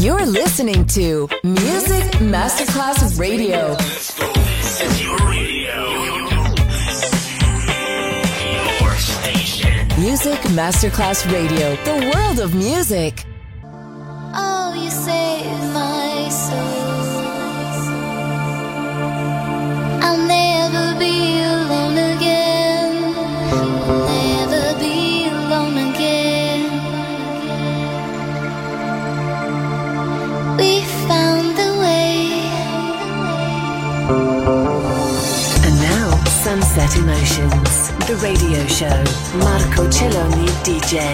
You're listening to Music Masterclass Radio. This is your radio. Your station. Music Masterclass Radio, the world of music. Oh, you saved my soul. I'll never be alone again. I'll never be alone again. We found the way. And now, Sunset Emotions, the radio show. Marco Celloni, DJ.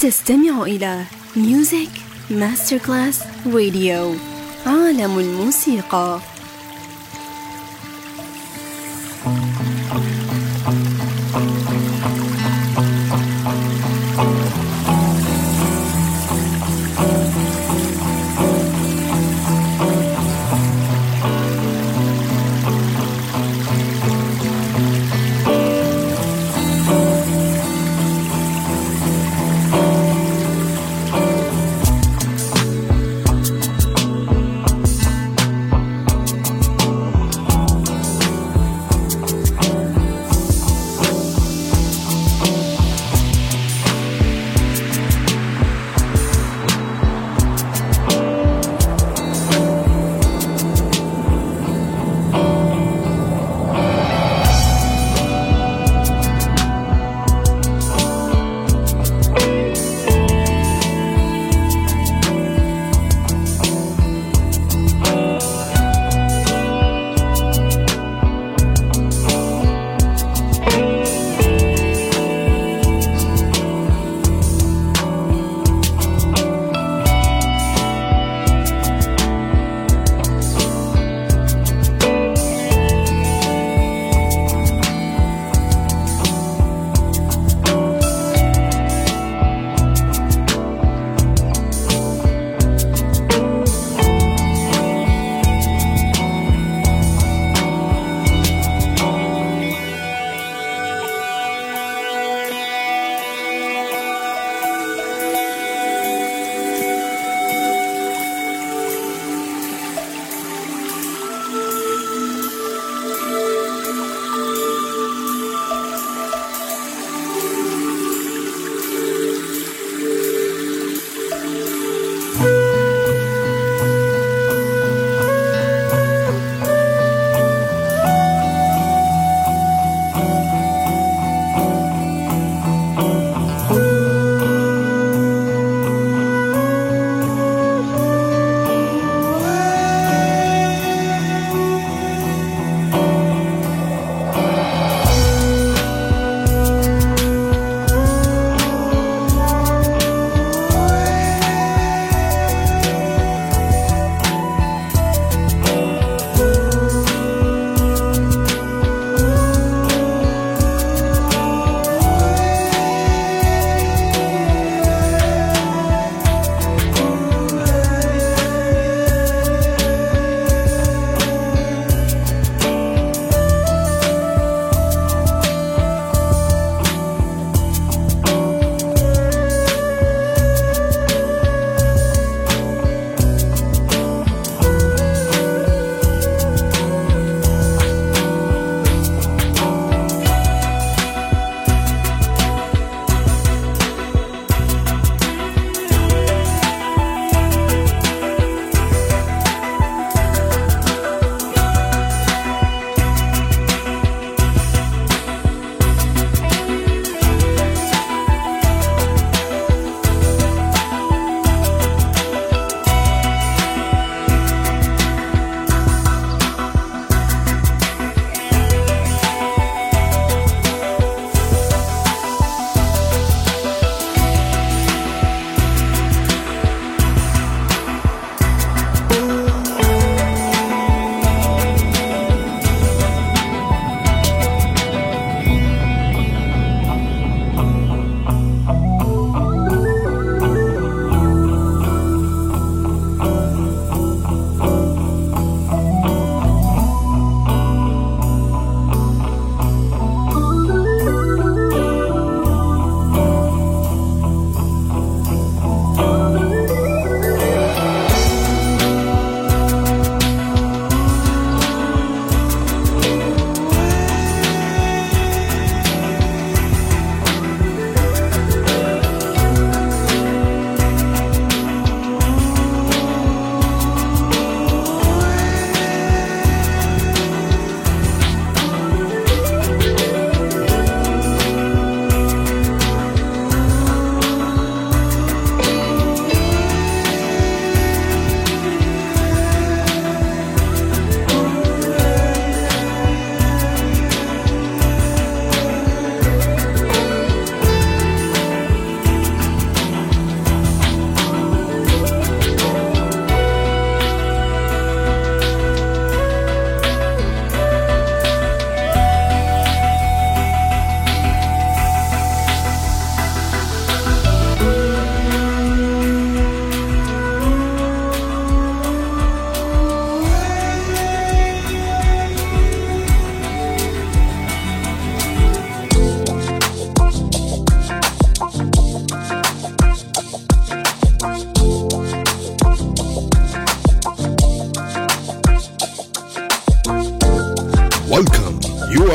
تستمع إلى Music Masterclass Radio, عالم الموسيقى.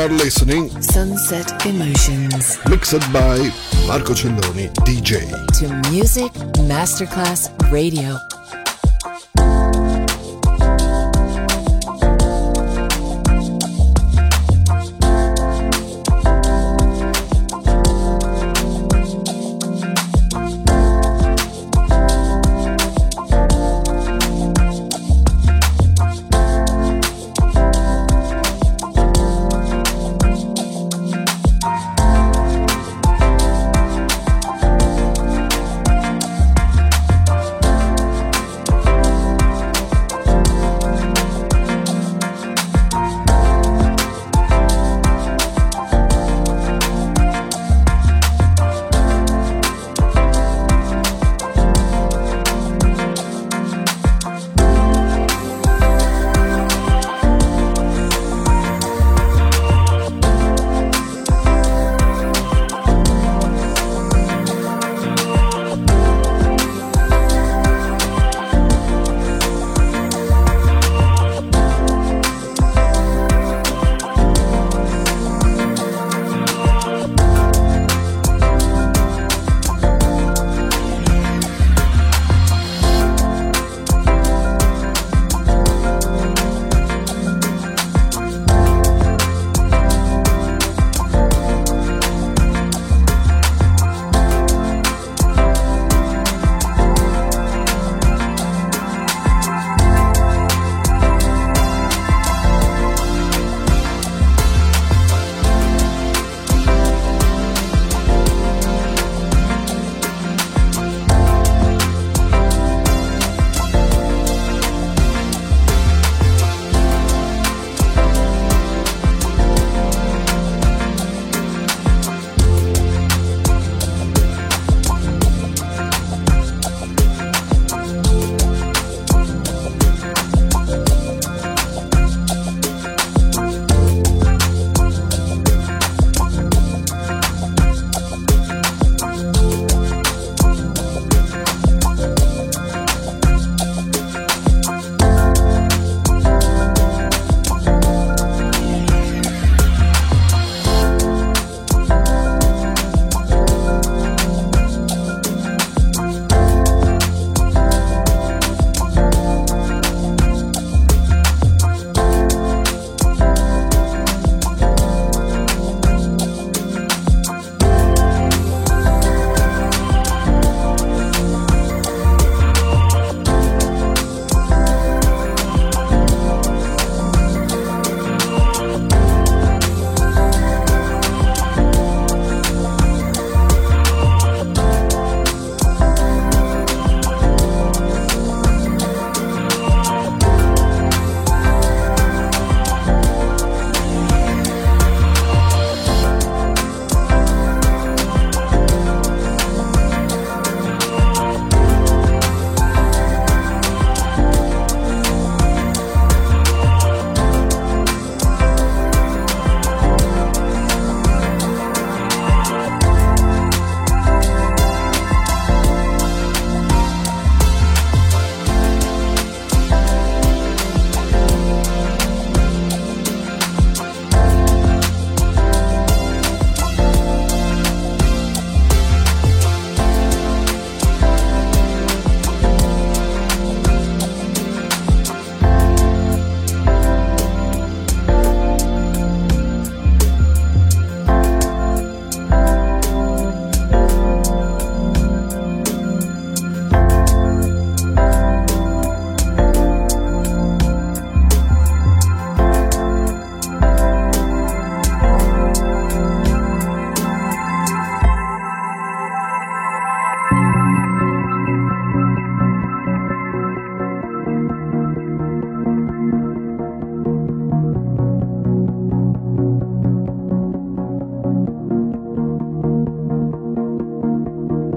are listening Sunset Emotions, mixed by Marco Celloni, DJ. To Music Masterclass Radio.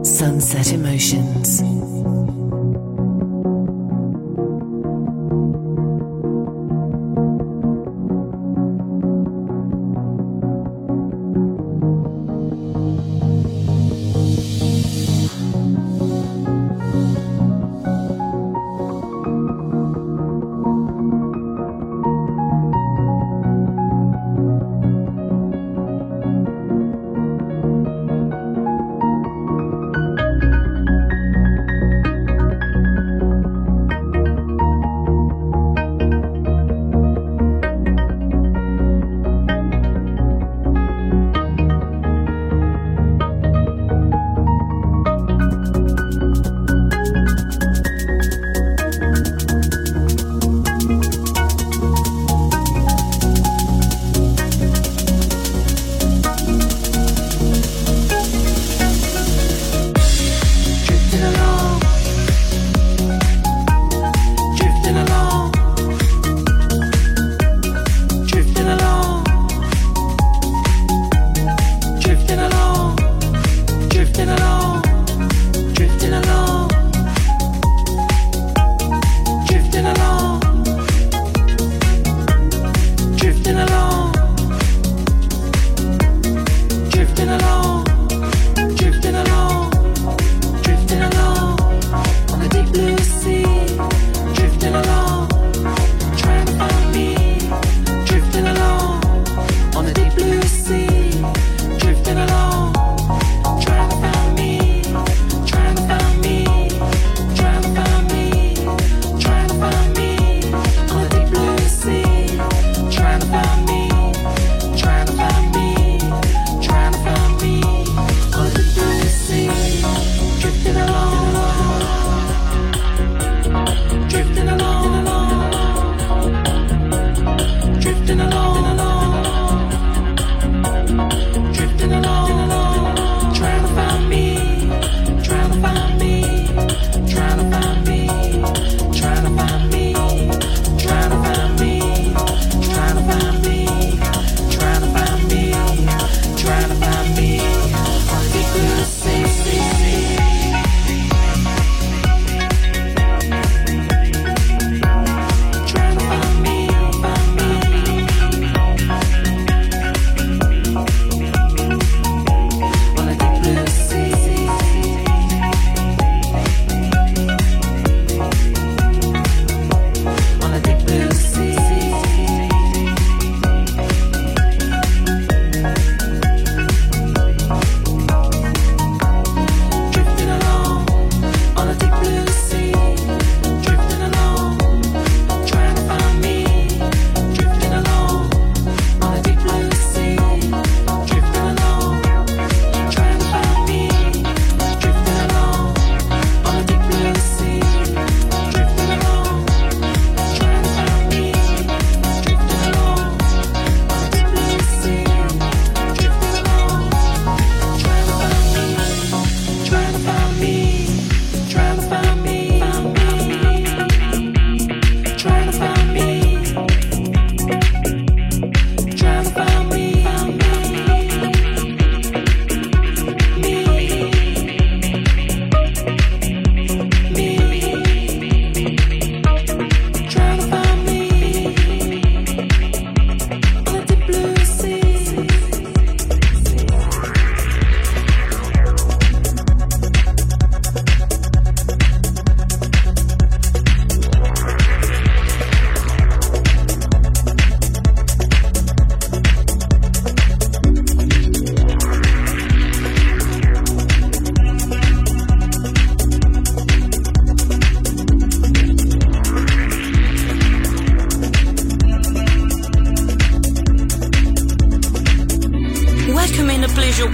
Sunset Emotions.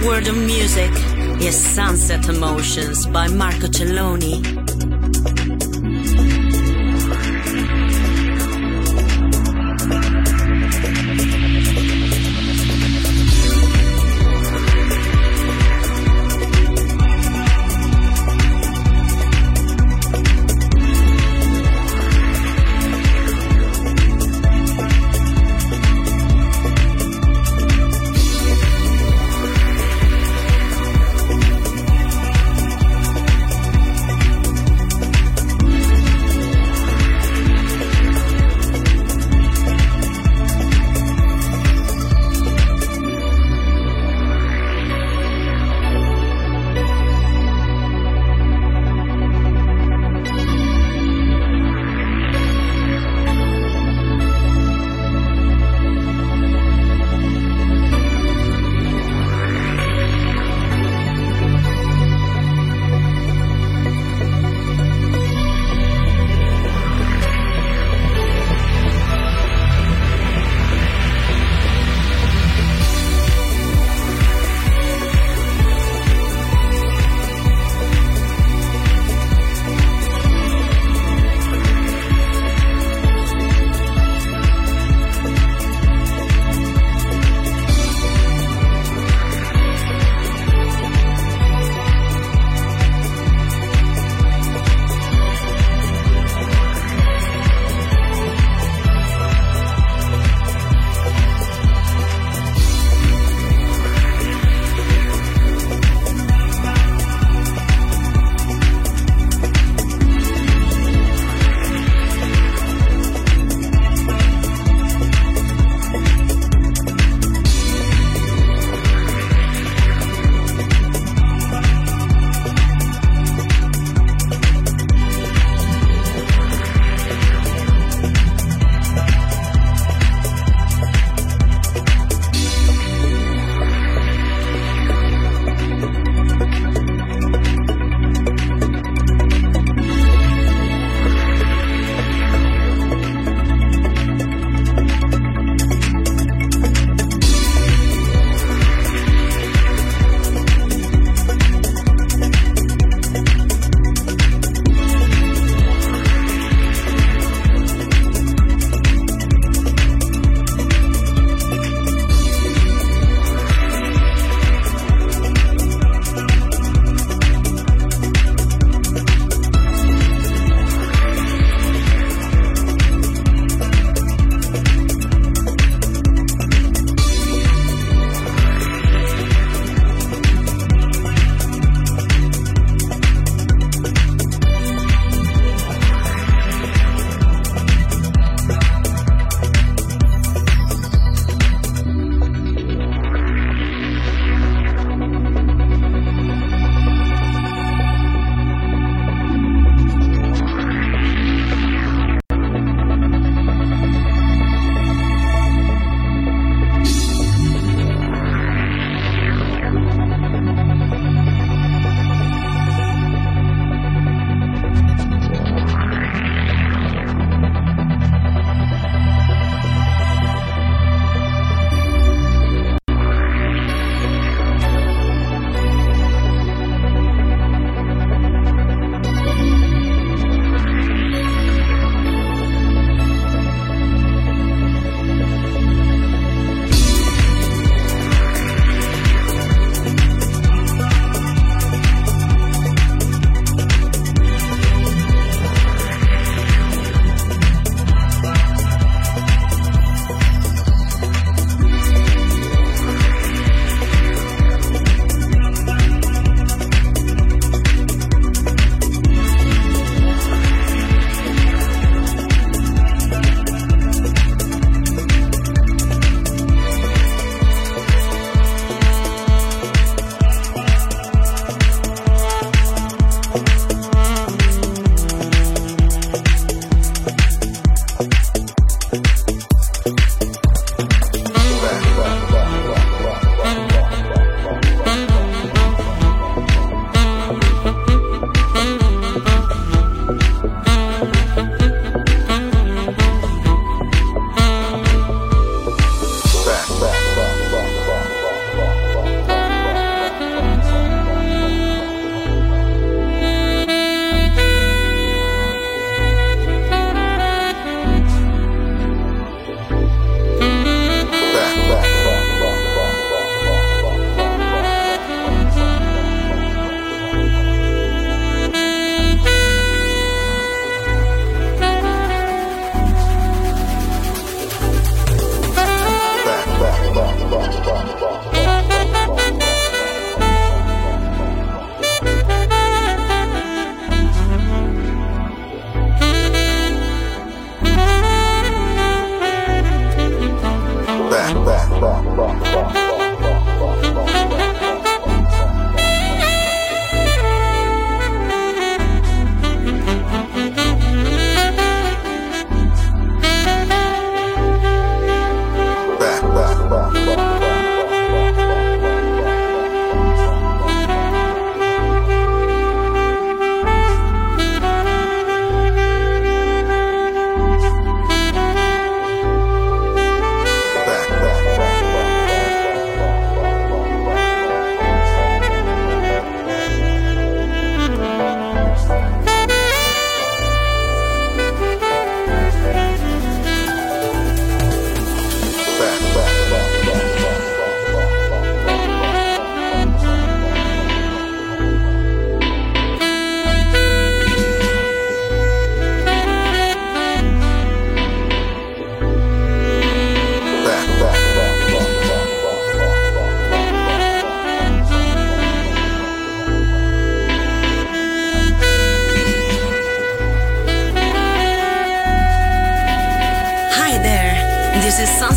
world of music is Sunset Emotions by Marco Celloni.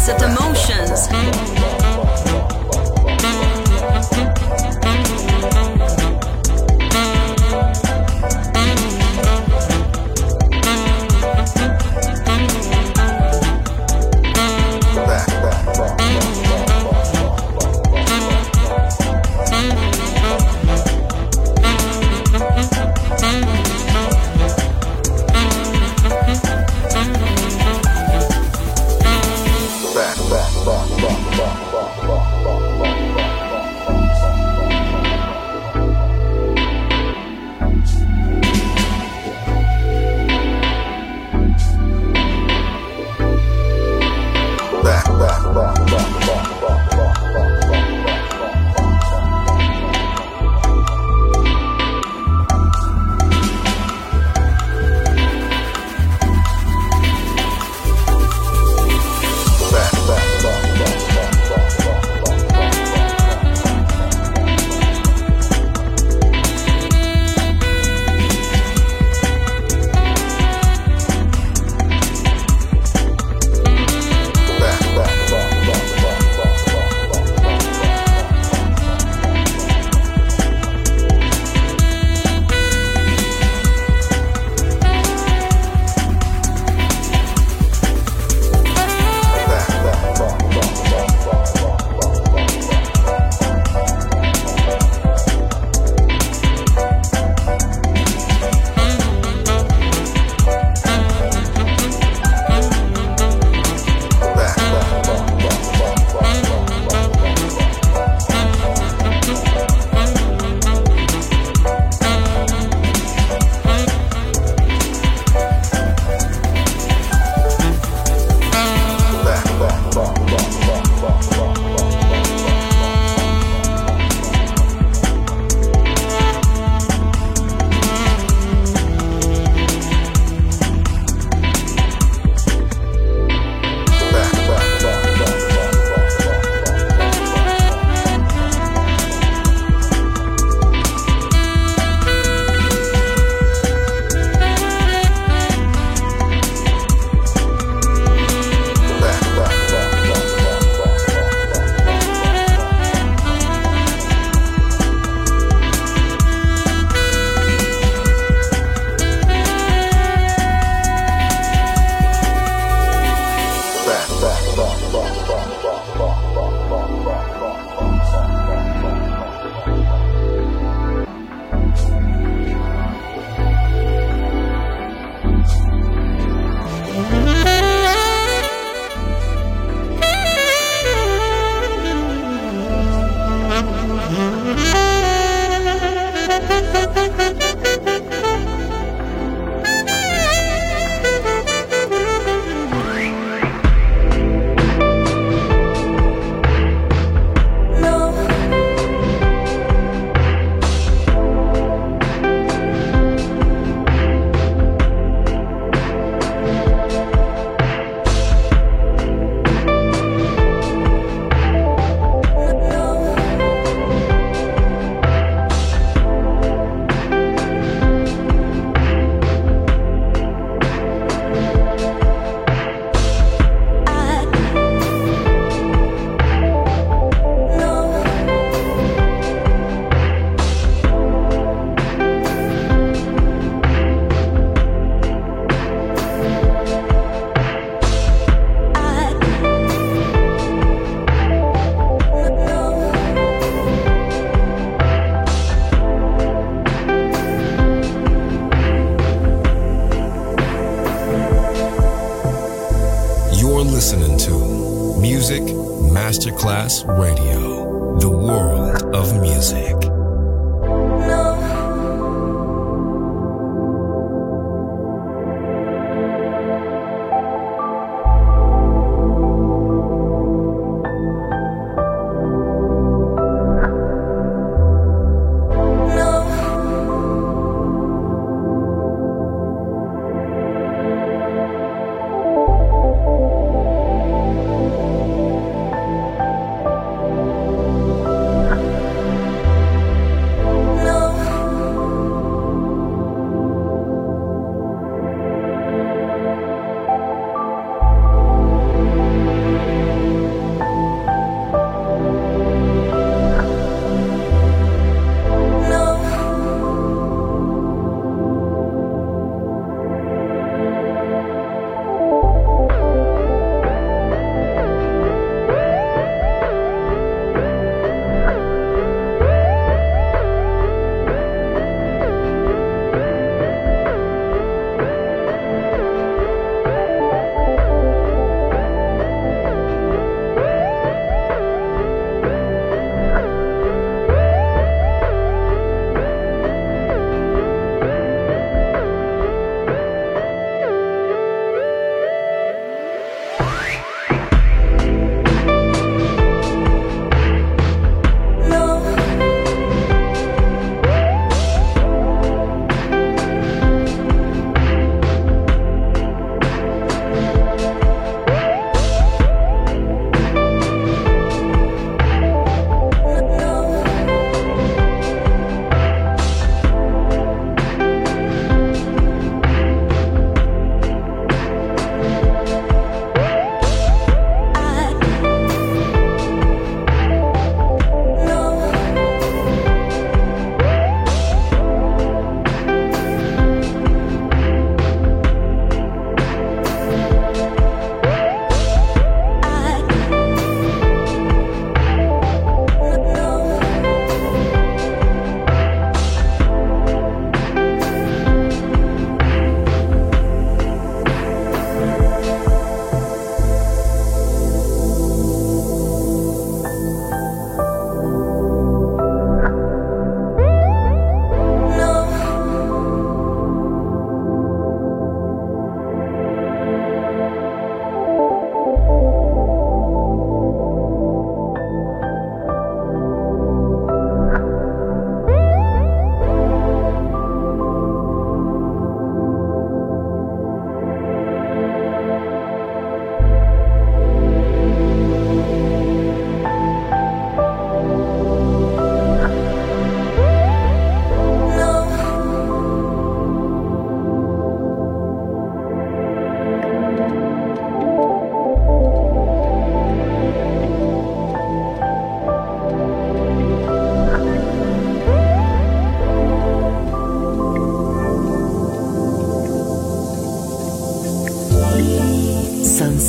Sunset Emotions.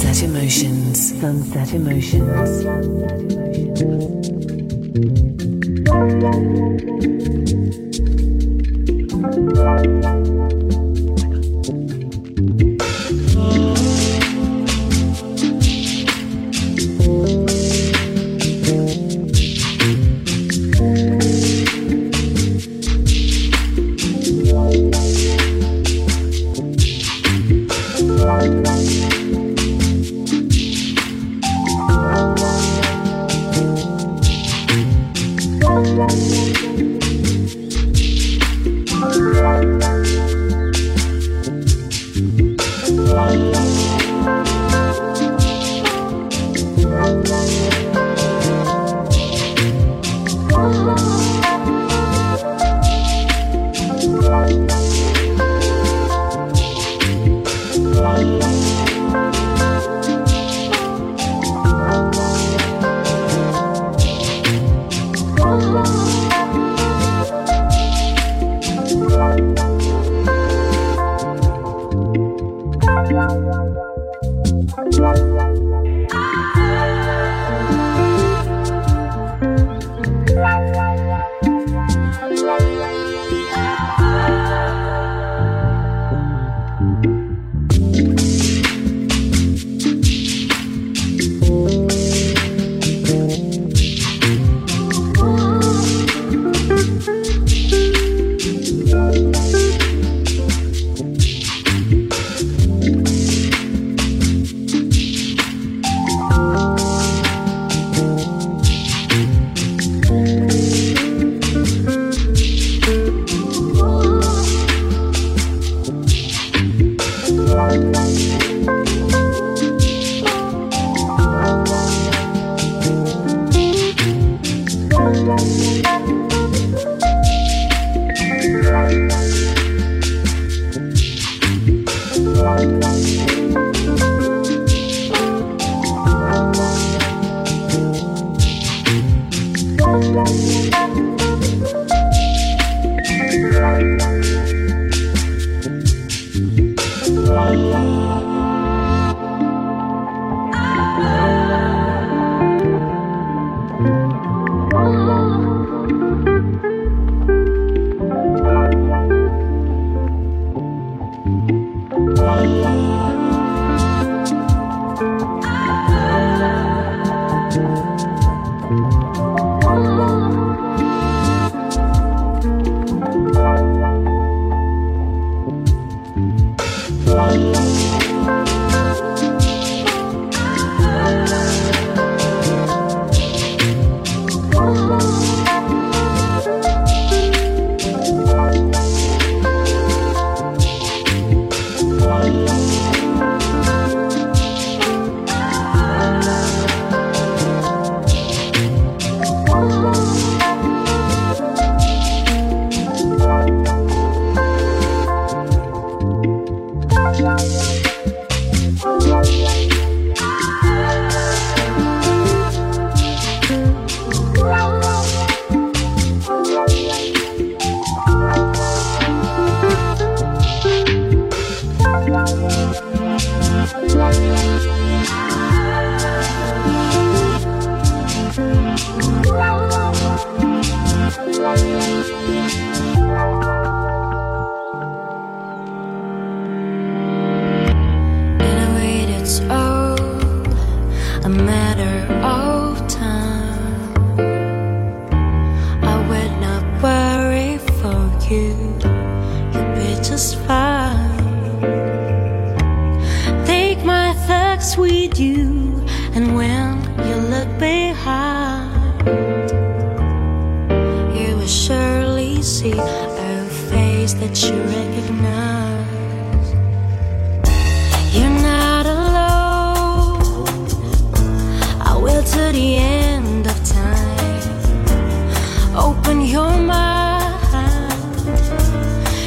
Sunset Emotions. Sunset Emotions.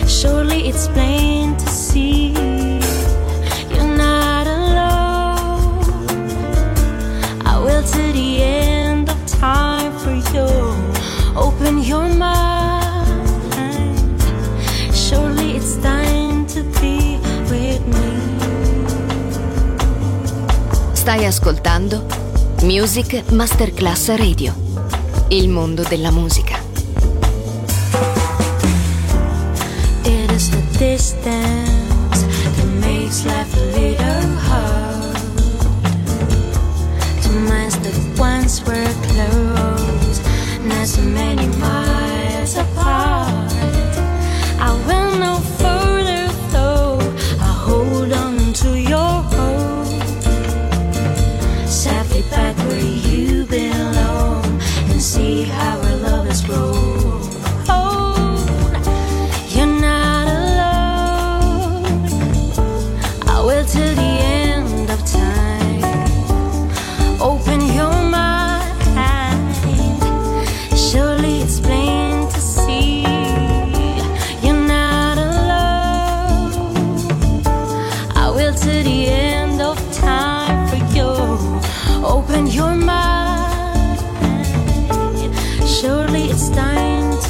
Surely it's time to be with me. Stai ascoltando Music Masterclass Radio, il mondo della musica. It is the distance that makes life a little hard. Two minds that once were close, now so many miles apart. I will no further though, I hold on to your hope. Safely back where you belong and see how our love has grown. Oh, you're not alone. I will till the end of time. Open your mind, surely it's plain to see. To the end of time for you, open your mind, surely it's time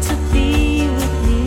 to be with me.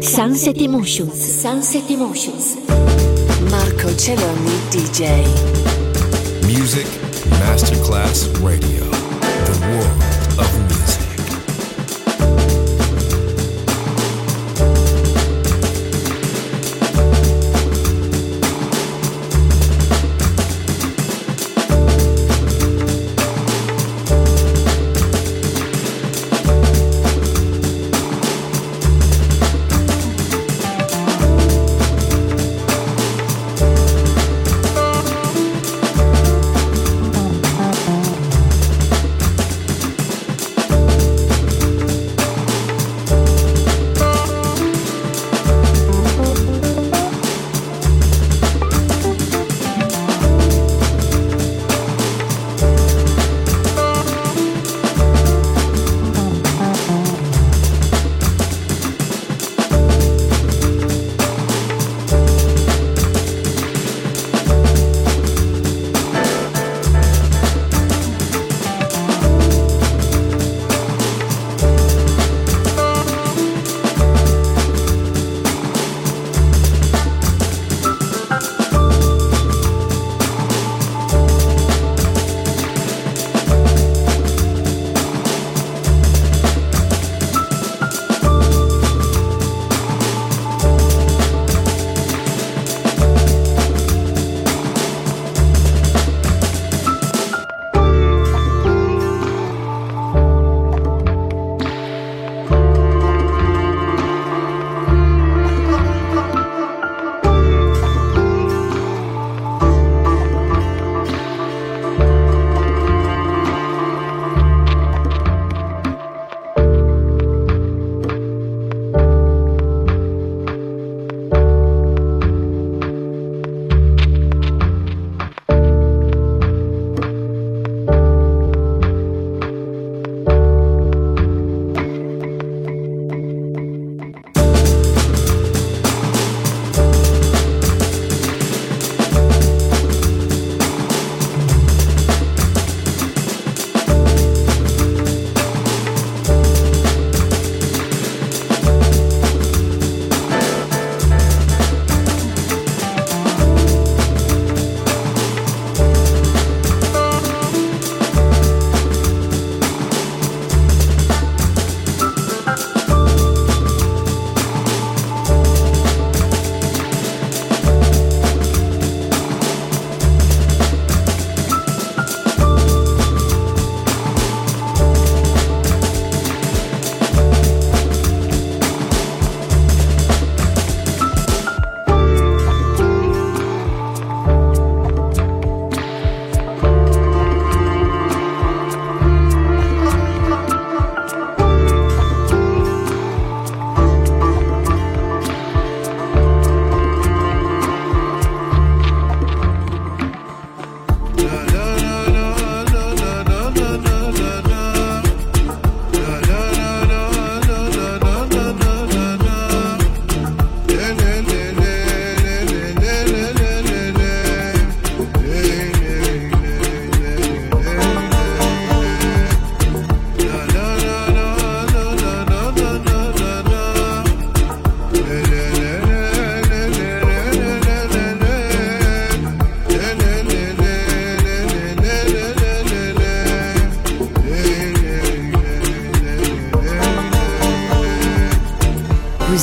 Sunset Emotions. Marco Celloni DJ. Music Masterclass Radio. The world of music.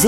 Vous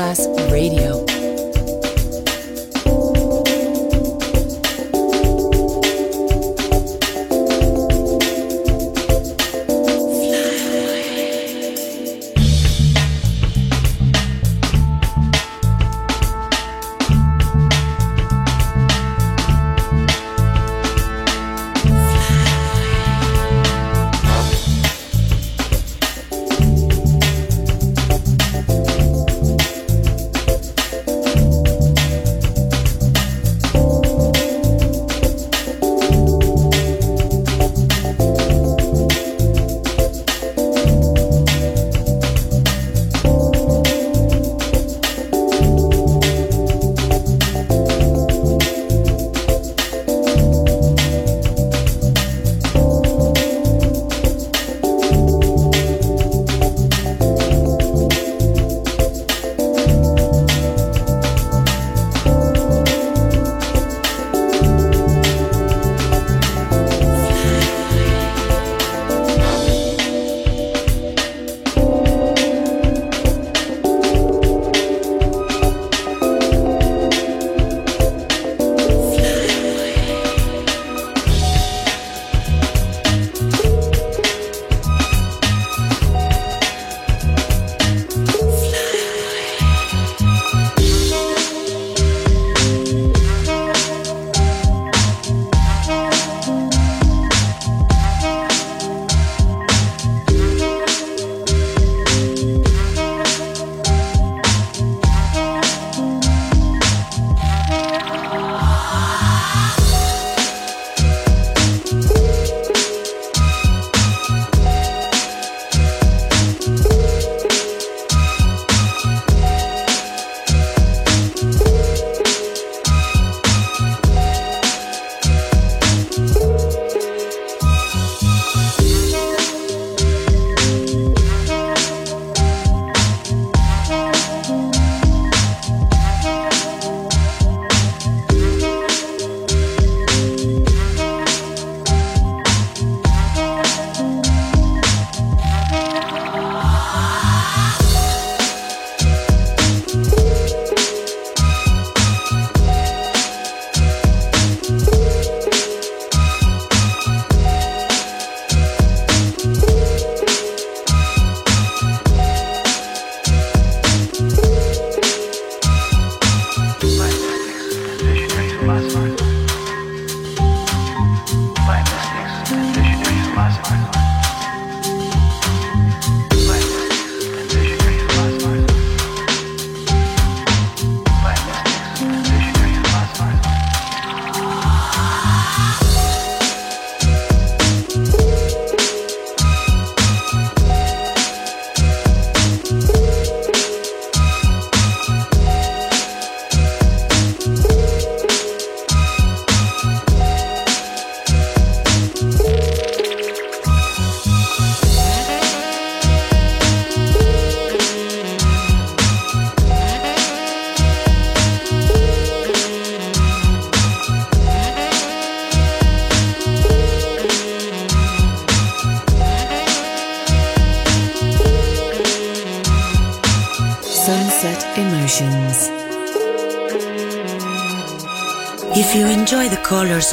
Class Radio. If you enjoy the colors